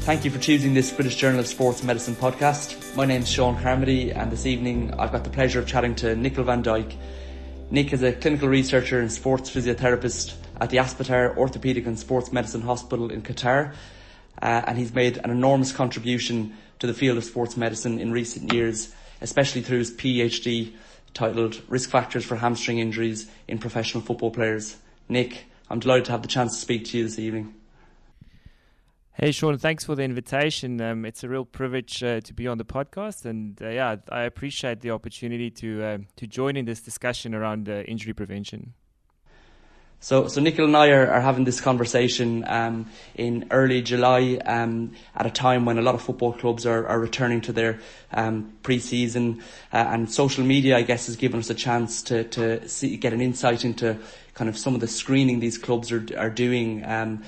Thank you for choosing this British Journal of Sports Medicine podcast. My name's Sean Carmody, and this evening I've got the pleasure of chatting to Nicol van Dyk. Nick is a clinical researcher and sports physiotherapist at the Aspetar Orthopaedic and Sports Medicine Hospital in Qatar, and he's made an enormous contribution to the field of sports medicine in recent years, especially through his PhD titled Risk Factors for Hamstring Injuries in Professional Football Players. Nick, I'm delighted to have the chance to speak to you this evening. Hey Sean, thanks for the invitation. It's a real privilege to be on the podcast, and I appreciate the opportunity to join in this discussion around injury prevention. So Nicol and I are having this conversation in early July at a time when a lot of football clubs are returning to their pre-season, and social media, I guess, has given us a chance to get an insight into kind of some of the screening these clubs are doing in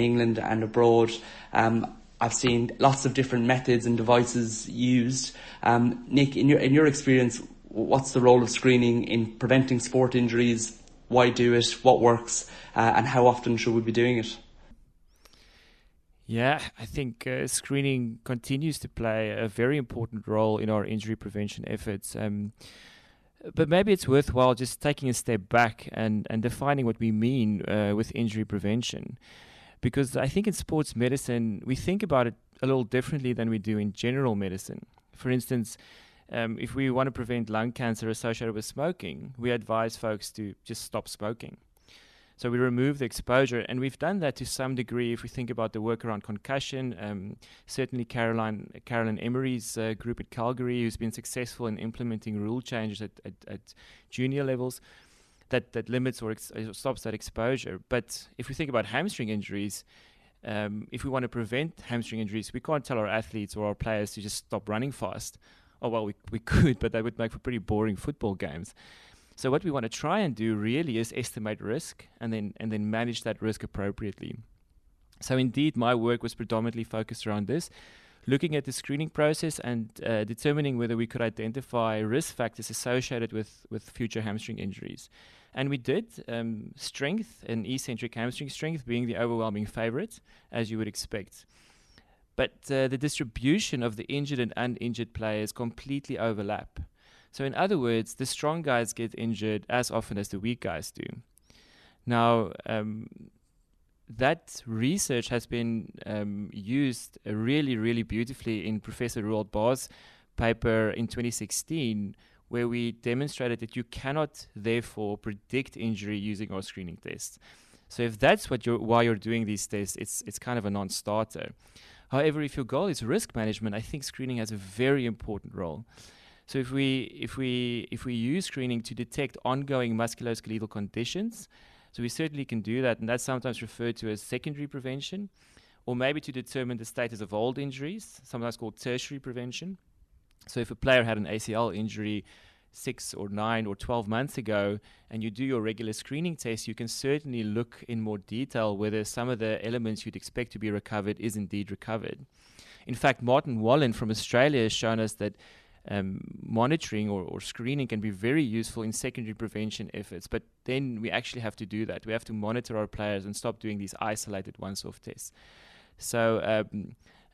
England and abroad. I've seen lots of different methods and devices used. Nick, in your experience, what's the role of screening in preventing sport injuries? Why do it? What works? And how often should we be doing it? Yeah, I think screening continues to play a very important role in our injury prevention efforts. But maybe it's worthwhile just taking a step back and defining what we mean with injury prevention. Because I think in sports medicine, we think about it a little differently than we do in general medicine. For instance, if we want to prevent lung cancer associated with smoking, we advise folks to just stop smoking. So we remove the exposure, and we've done that to some degree if we think about the work around concussion. Certainly Carolyn Emery's group at Calgary, who's been successful in implementing rule changes at junior levels that limits or stops that exposure. But if we think about hamstring injuries, if we want to prevent hamstring injuries, we can't tell our athletes or our players to just stop running fast. Oh, well, we could, but that would make for pretty boring football games. So what we want to try and do really is estimate risk and then manage that risk appropriately. So indeed, my work was predominantly focused around this, looking at the screening process and determining whether we could identify risk factors associated with future hamstring injuries. And we did, strength and eccentric hamstring strength being the overwhelming favorite, as you would expect. But the distribution of the injured and uninjured players completely overlap. So in other words, the strong guys get injured as often as the weak guys do. Now, that research has been used really, really beautifully in Professor Roald Barr's paper in 2016, where we demonstrated that you cannot, therefore, predict injury using our screening tests. So if that's why you're doing these tests, it's kind of a non-starter. However, if your goal is risk management, I think screening has a very important role. So if we use screening to detect ongoing musculoskeletal conditions, so we certainly can do that, and that's sometimes referred to as secondary prevention, or maybe to determine the status of old injuries, sometimes called tertiary prevention. So if a player had an ACL injury 6 or 9 or 12 months ago, and you do your regular screening test, you can certainly look in more detail whether some of the elements you'd expect to be recovered is indeed recovered. In fact, Martin Wallen from Australia has shown us that monitoring or screening can be very useful in secondary prevention efforts, but then we actually have to do that. We have to monitor our players and stop doing these isolated once-off tests. So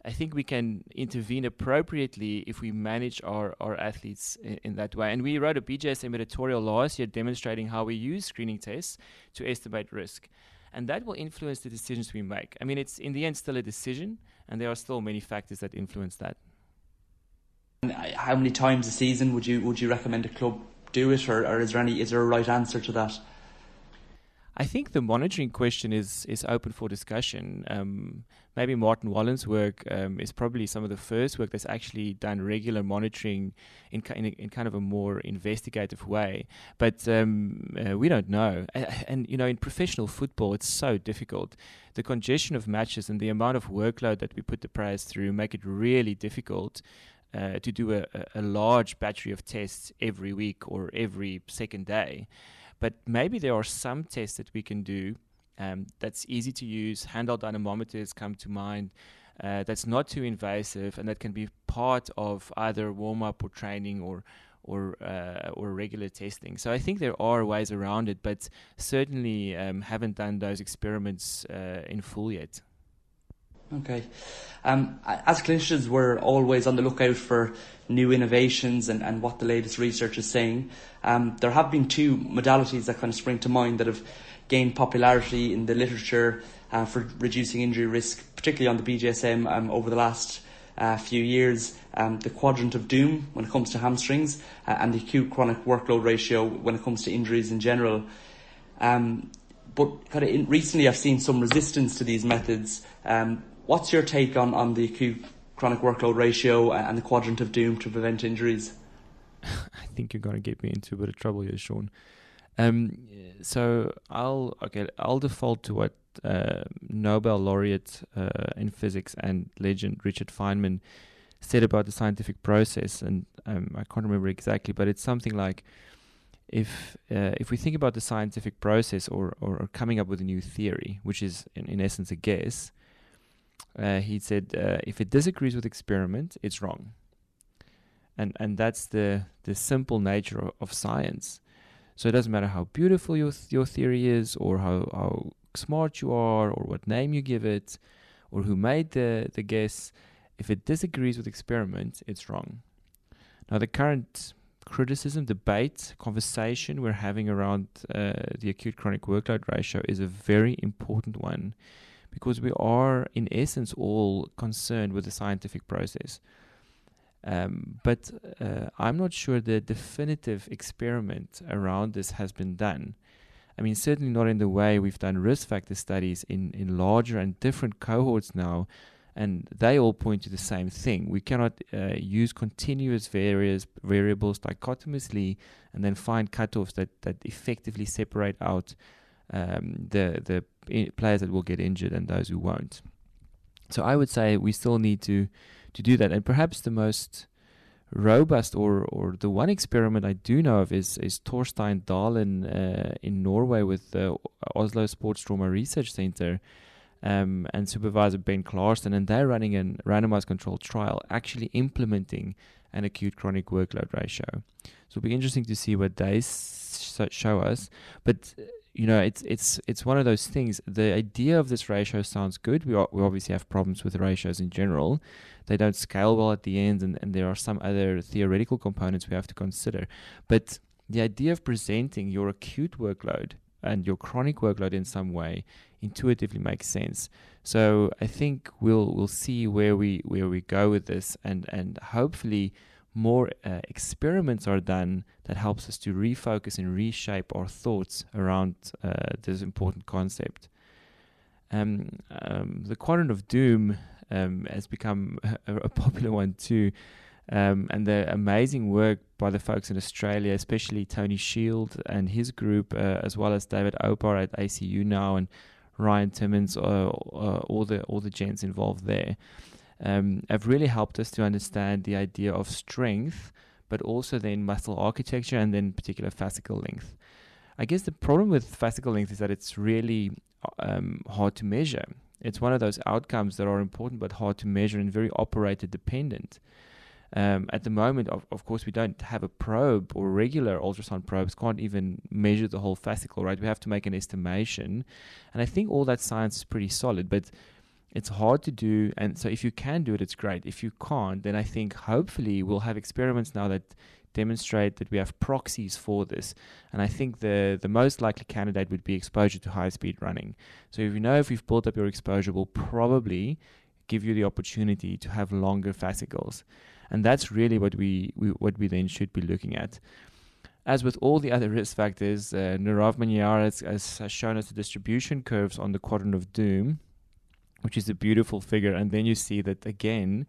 I think we can intervene appropriately if we manage our athletes in that way. And we wrote a BJSM editorial last year demonstrating how we use screening tests to estimate risk. And that will influence the decisions we make. I mean, it's in the end still a decision, and there are still many factors that influence that. And how many times a season would you recommend a club do it, or is there a right answer to that? I think the monitoring question is open for discussion. Maybe Martin Wallen's work is probably some of the first work that's actually done regular monitoring in kind of a more investigative way. But we don't know. And, you know, in professional football, it's so difficult. The congestion of matches and the amount of workload that we put the players through make it really difficult to do a large battery of tests every week or every second day. But maybe there are some tests that we can do that's easy to use. Handheld dynamometers come to mind. That's not too invasive, and that can be part of either warm-up or training or regular testing. So I think there are ways around it, but certainly haven't done those experiments in full yet. Okay. As clinicians, we're always on the lookout for new innovations and what the latest research is saying. There have been two modalities that kind of spring to mind that have gained popularity in the literature for reducing injury risk, particularly on the BJSM over the last few years. The quadrant of doom when it comes to hamstrings and the acute chronic workload ratio when it comes to injuries in general. But kind of recently I've seen some resistance to these methods. What's your take on the acute chronic workload ratio and the quadrant of doom to prevent injuries? I think you're going to get me into a bit of trouble here, Sean. So I'll default to what Nobel laureate in physics and legend Richard Feynman said about the scientific process, and I can't remember exactly, but it's something like, if we think about the scientific process or coming up with a new theory, which is in essence a guess, he said if it disagrees with experiment, it's wrong. And that's the simple nature of science. So it doesn't matter how beautiful your theory is, or how smart you are, or what name you give it, or who made the guess. If it disagrees with experiment, it's wrong. Now, the current criticism, debate, conversation we're having around the acute chronic workload ratio is a very important one, because we are, in essence, all concerned with the scientific process. But I'm not sure the definitive experiment around this has been done. I mean, certainly not in the way we've done risk factor studies in larger and different cohorts now, and they all point to the same thing. We cannot use continuous variables dichotomously and then find cutoffs that effectively separate out the players that will get injured and those who won't. So I would say we still need to do that. And perhaps the most robust or the one experiment I do know of is Torstein Dahl in Norway with the Oslo Sports Trauma Research Center and supervisor Ben Klarsten, and they're running a randomized controlled trial actually implementing an acute chronic workload ratio. So it'll be interesting to see what they show us. But you know, it's one of those things. The idea of this ratio sounds good. We obviously have problems with ratios in general. They don't scale well at the end, and there are some other theoretical components we have to consider. But the idea of presenting your acute workload and your chronic workload in some way intuitively makes sense. So I think we'll see where we go with this, and hopefully more experiments are done that helps us to refocus and reshape our thoughts around this important concept. The quadrant of doom has become a popular one too, and the amazing work by the folks in Australia, especially Tony Shield and his group, as well as David Opar at ACU now, and Ryan Timmons, all the gents involved there, have really helped us to understand the idea of strength, but also then muscle architecture and then particular fascicle length. I guess the problem with fascicle length is that it's really hard to measure. It's one of those outcomes that are important but hard to measure and very operator dependent. At the moment, of course, we don't have a probe, or regular ultrasound probes can't even measure the whole fascicle, right? We have to make an estimation. And I think all that science is pretty solid, but it's hard to do, and so if you can do it, it's great. If you can't, then I think hopefully we'll have experiments now that demonstrate that we have proxies for this. And I think the most likely candidate would be exposure to high-speed running. So if you know if you've built up your exposure, we'll probably give you the opportunity to have longer fascicles. And that's really what we then should be looking at. As with all the other risk factors, Nirav Maniara has shown us the distribution curves on the quadrant of doom, which is a beautiful figure. And then you see that, again,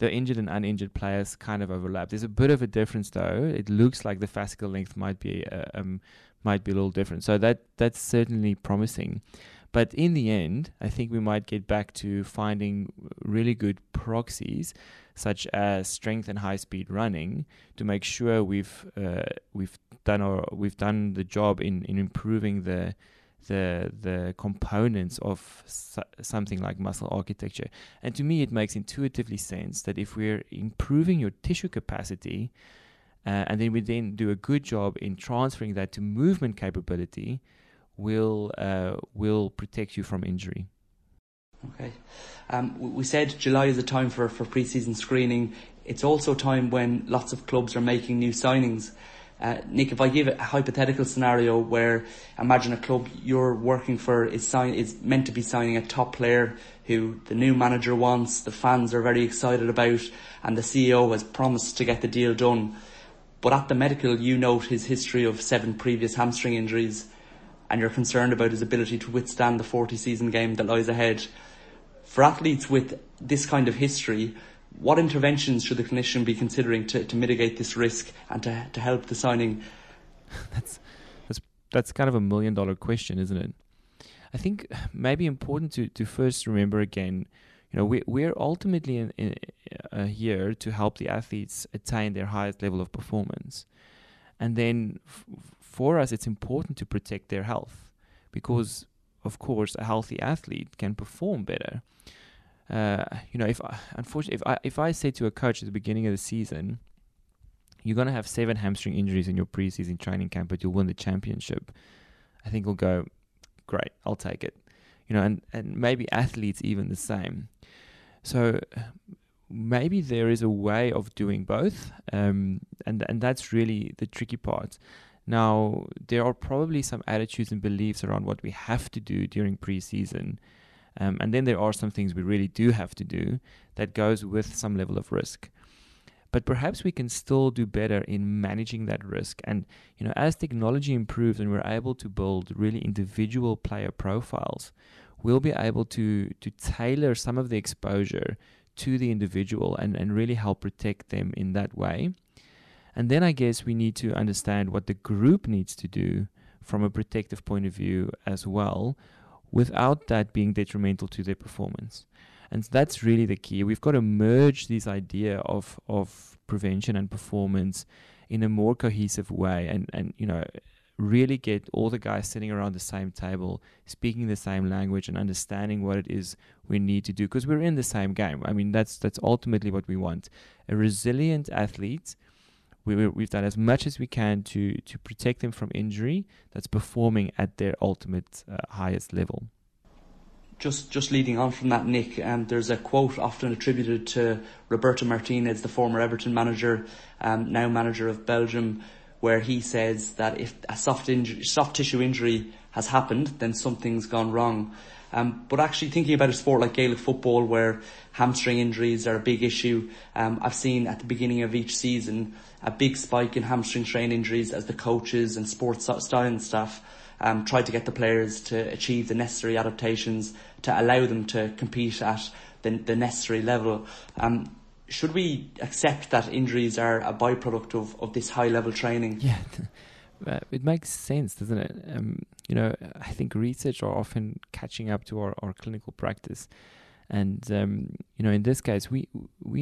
the injured and uninjured players kind of overlap. There's a bit of a difference, though. It looks like the fascicle length might be a little different. So that's certainly promising. But in the end, I think we might get back to finding really good proxies, such as strength and high-speed running, to make sure we've done the job in improving the components of something like muscle architecture. And to me, it makes intuitively sense that if we're improving your tissue capacity, and then we then do a good job in transferring that to movement capability, will protect you from injury. Okay. We said July is a time for pre-season screening. It's also a time when lots of clubs are making new signings. Nick, if I give a hypothetical scenario where, imagine a club you're working for is meant to be signing a top player who the new manager wants, the fans are very excited about, and the CEO has promised to get the deal done. But at the medical, you note his history of 7 previous hamstring injuries, and you're concerned about his ability to withstand the 40 season game that lies ahead. For athletes with this kind of history, what interventions should the clinician be considering to mitigate this risk and to help the signing? That's kind of $1 million question, isn't it? I think maybe important to first remember again, you know, we're ultimately here to help the athletes attain their highest level of performance. And then for us, it's important to protect their health because, of course, a healthy athlete can perform better. You know, if I say to a coach at the beginning of the season, you're going to have 7 hamstring injuries in your preseason training camp, but you'll win the championship, I think he'll go, great, I'll take it. You know, and maybe athletes even the same. So maybe there is a way of doing both, and that's really the tricky part. Now, there are probably some attitudes and beliefs around what we have to do during preseason. And then there are some things we really do have to do that goes with some level of risk. But perhaps we can still do better in managing that risk. And, you know, as technology improves and we're able to build really individual player profiles, we'll be able to tailor some of the exposure to the individual and really help protect them in that way. And then I guess we need to understand what the group needs to do from a protective point of view as well, without that being detrimental to their performance. And that's really the key. We've got to merge this idea of prevention and performance in a more cohesive way and you know, really get all the guys sitting around the same table, speaking the same language and understanding what it is we need to do because we're in the same game. I mean, that's ultimately what we want. A resilient athlete. We've done as much as we can to protect them from injury that's performing at their ultimate highest level. Just leading on from that, Nick, there's a quote often attributed to Roberto Martinez, the former Everton manager, now manager of Belgium, where he says that if a soft tissue injury has happened, then something's gone wrong. But actually thinking about a sport like Gaelic football, where hamstring injuries are a big issue, I've seen at the beginning of each season a big spike in hamstring strain injuries as the coaches and sports science staff try to get the players to achieve the necessary adaptations to allow them to compete at the necessary level. Should we accept that injuries are a byproduct of this high-level training? Yeah, it makes sense, doesn't it? You know, I think research are often catching up to our clinical practice. And, you know, in this case, we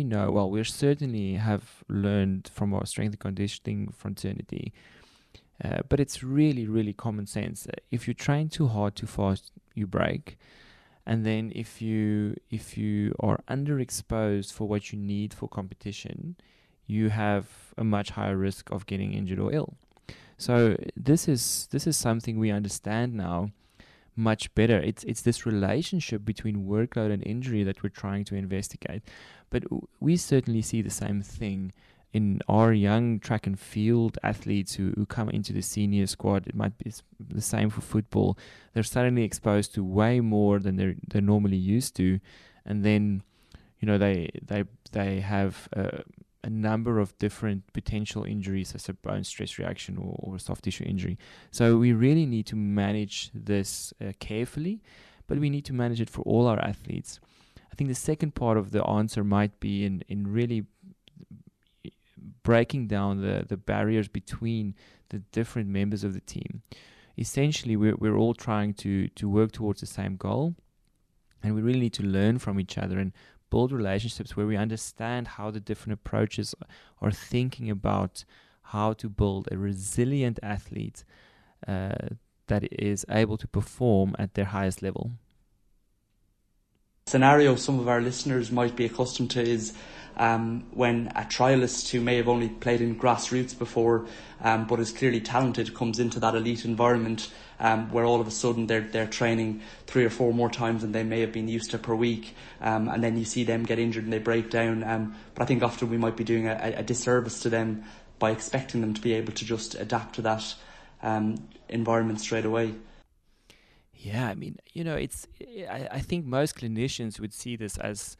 know, well, we certainly have learned from our strength and conditioning fraternity, but it's really, really common sense. If you train too hard, too fast, you break. And then if you are underexposed for what you need for competition, you have a much higher risk of getting injured or ill. So this is something we understand now much better. It's this relationship between workload and injury that we're trying to investigate. But we certainly see the same thing in our young track and field athletes who come into the senior squad. It might be the same for football. They're suddenly exposed to way more than they're normally used to, and then you know they have a number of different potential injuries as a bone stress reaction or soft tissue injury. So we really need to manage this carefully, but we need to manage it for all our athletes. I think the second part of the answer might be in really breaking down the barriers between the different members of the team. Essentially, we're all trying to work towards the same goal, and we really need to learn from each other and build relationships where we understand how the different approaches are thinking about how to build a resilient athlete that is able to perform at their highest level. Scenario some of our listeners might be accustomed to is when a trialist who may have only played in grassroots before but is clearly talented comes into that elite environment where all of a sudden they're training 3 or 4 more times than they may have been used to per week, and then you see them get injured and they break down. But I think often we might be doing a disservice to them by expecting them to be able to just adapt to that environment straight away. Yeah, I mean, you know, I think most clinicians would see this as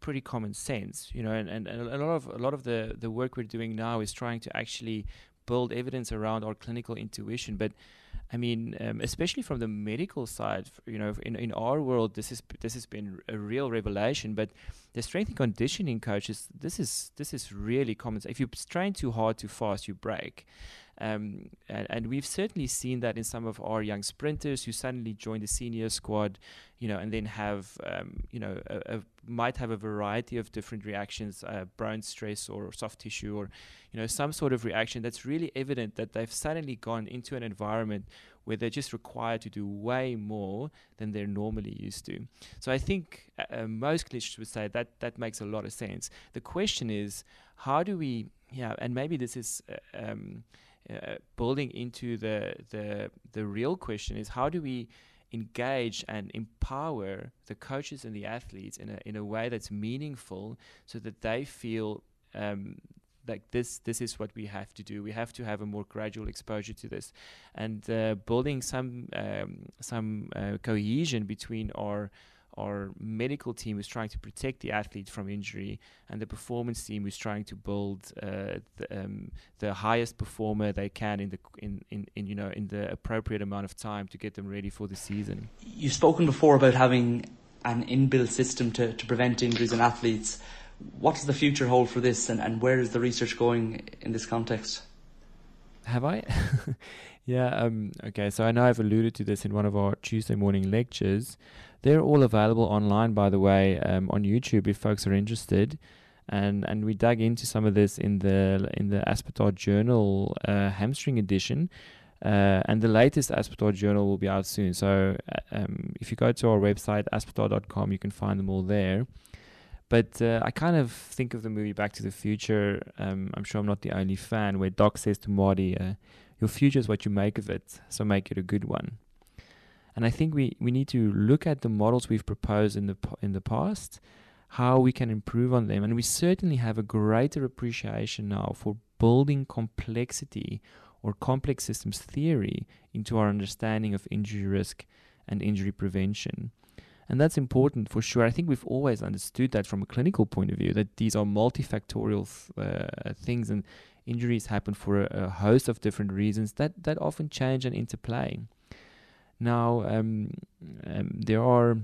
pretty common sense, you know, and a lot of the work we're doing now is trying to actually build evidence around our clinical intuition. But I mean, especially from the medical side, you know, in our world, this has been a real revelation. But the strength and conditioning coaches, this is really common. If you train too hard, too fast, you break. And we've certainly seen that in some of our young sprinters who suddenly join the senior squad, you know, and then have, you know, might have a variety of different reactions, bone stress or soft tissue or, you know, some sort of reaction that's really evident that they've suddenly gone into an environment where they're just required to do way more than they're normally used to. So I think most clinicians would say that makes a lot of sense. The question is, how do we, yeah, and maybe this is... building into the real question is, how do we engage and empower the coaches and the athletes in a way that's meaningful so that they feel like this is what we have to do. We have to have a more gradual exposure to this, and building some cohesion between our medical team who's trying to protect the athlete from injury and the performance team who's trying to build the highest performer they can in the appropriate amount of time to get them ready for the season. You've spoken before about having an inbuilt system to prevent injuries in athletes. What does the future hold for this, and where is the research going in this context? Have I? Yeah, okay, so I know I've alluded to this in one of our Tuesday morning lectures. They're all available online, by the way, on YouTube if folks are interested. And we dug into some of this in the Aspetar Journal hamstring edition. And the latest Aspetar Journal will be out soon. So if you go to our website, aspetar.com, you can find them all there. But I kind of think of the movie Back to the Future. I'm sure I'm not the only fan, where Doc says to Marty, your future is what you make of it, so make it a good one. And I think we need to look at the models we've proposed in the past, how we can improve on them. And we certainly have a greater appreciation now for building complexity or complex systems theory into our understanding of injury risk and injury prevention. And that's important for sure. I think we've always understood that from a clinical point of view, that these are multifactorial things, and injuries happen for a host of different reasons that often change and interplay. Now, there are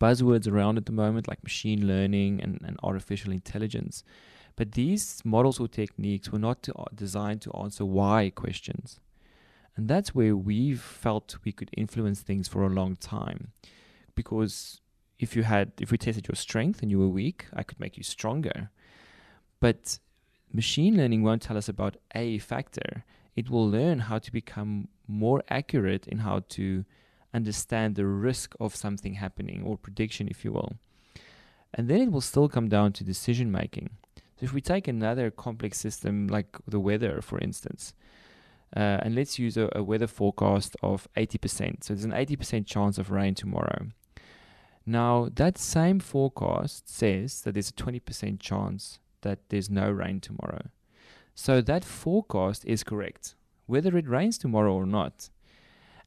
buzzwords around at the moment like machine learning and artificial intelligence. But these models or techniques were not designed to answer why questions. And that's where we've felt we could influence things for a long time. Because if we tested your strength and you were weak, I could make you stronger. But machine learning won't tell us about a factor. It will learn how to become more accurate in how to understand the risk of something happening, or prediction, if you will. And then it will still come down to decision making. So if we take another complex system like the weather, for instance, and let's use a weather forecast of 80%. So there's an 80% chance of rain tomorrow. Now, that same forecast says that there's a 20% chance that there's no rain tomorrow. So that forecast is correct, whether it rains tomorrow or not.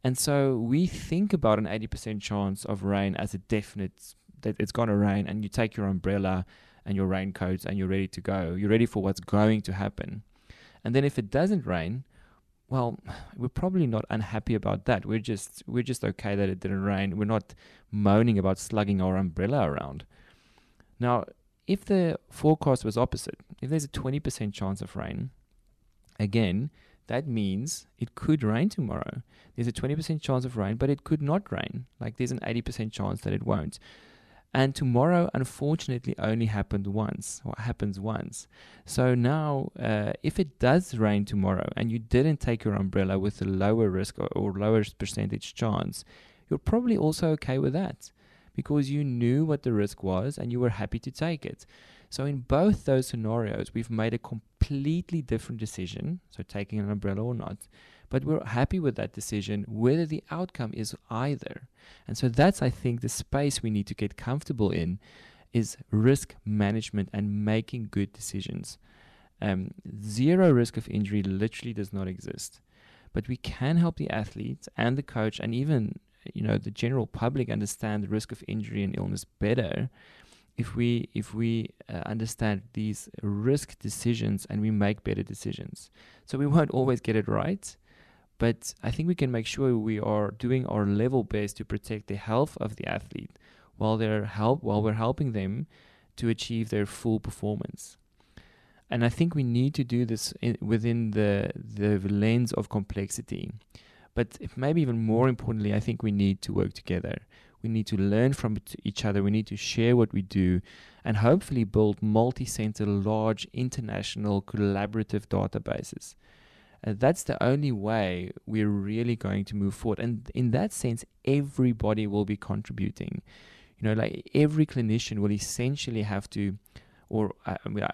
And so we think about an 80% chance of rain as a definite, that it's going to rain, and you take your umbrella and your raincoats and you're ready to go. You're ready for what's going to happen. And then if it doesn't rain, well, we're probably not unhappy about that. We're just okay that it didn't rain. We're not moaning about slugging our umbrella around. Now, if the forecast was opposite, if there's a 20% chance of rain, again, that means it could rain tomorrow. There's a 20% chance of rain, but it could not rain. Like, there's an 80% chance that it won't. And tomorrow, unfortunately, only happens once. So now, if it does rain tomorrow and you didn't take your umbrella with a lower risk or lower percentage chance, you're probably also okay with that because you knew what the risk was and you were happy to take it. So in both those scenarios, we've made a completely different decision, so taking an umbrella or not, but we're happy with that decision, whether the outcome is either. And so that's, I think, the space we need to get comfortable in, is risk management and making good decisions. Zero risk of injury literally does not exist. But we can help the athletes and the coach and even, you know, the general public understand the risk of injury and illness better if we understand these risk decisions and we make better decisions. So we won't always get it right, but I think we can make sure we are doing our level best to protect the health of the athlete while we're helping them to achieve their full performance. And I think we need to do this within the lens of complexity. But maybe even more importantly, I think we need to work together. We need to learn from each other. We need to share what we do and hopefully build multi-center, large, international, collaborative databases. That's the only way we're really going to move forward. And in that sense, everybody will be contributing. You know, like every clinician will essentially have to,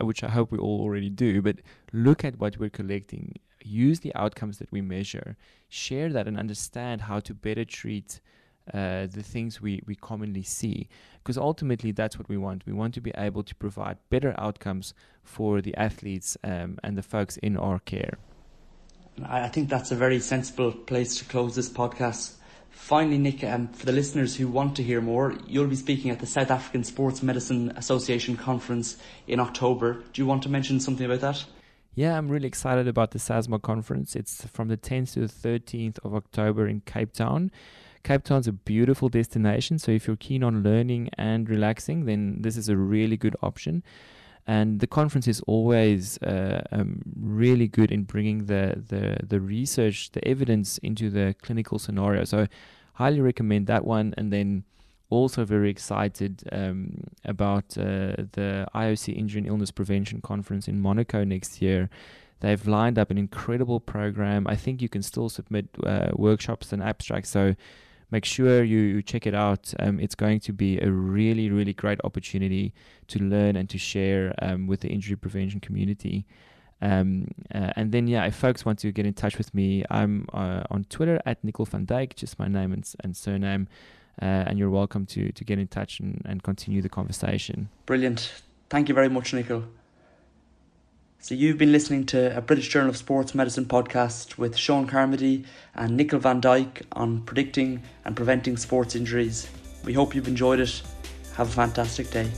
which I hope we all already do, but look at what we're collecting, use the outcomes that we measure, share that and understand how to better treat the things we commonly see. Because ultimately that's what we want. We want to be able to provide better outcomes for the athletes and the folks in our care. I think that's a very sensible place to close this podcast. Finally, Nick, for the listeners who want to hear more, you'll be speaking at the South African Sports Medicine Association Conference in October. Do you want to mention something about that? Yeah, I'm really excited about the SASMA conference. It's from the 10th to the 13th of October in Cape Town. Cape Town's a beautiful destination, so if you're keen on learning and relaxing, then this is a really good option. And the conference is always really good in bringing the research, the evidence into the clinical scenario. So highly recommend that one. And then also very excited about the IOC Injury and Illness Prevention Conference in Monaco next year. They've lined up an incredible program. I think you can still submit workshops and abstracts. So make sure you check it out. It's going to be a really, really great opportunity to learn and to share with the injury prevention community. And then, if folks want to get in touch with me, I'm on Twitter at Nicol van Dyk, just my name and surname. And you're welcome to get in touch and continue the conversation. Brilliant. Thank you very much, Nicol. So you've been listening to a British Journal of Sports Medicine podcast with Sean Carmody and Nicol van Dyk on predicting and preventing sports injuries. We hope you've enjoyed it. Have a fantastic day.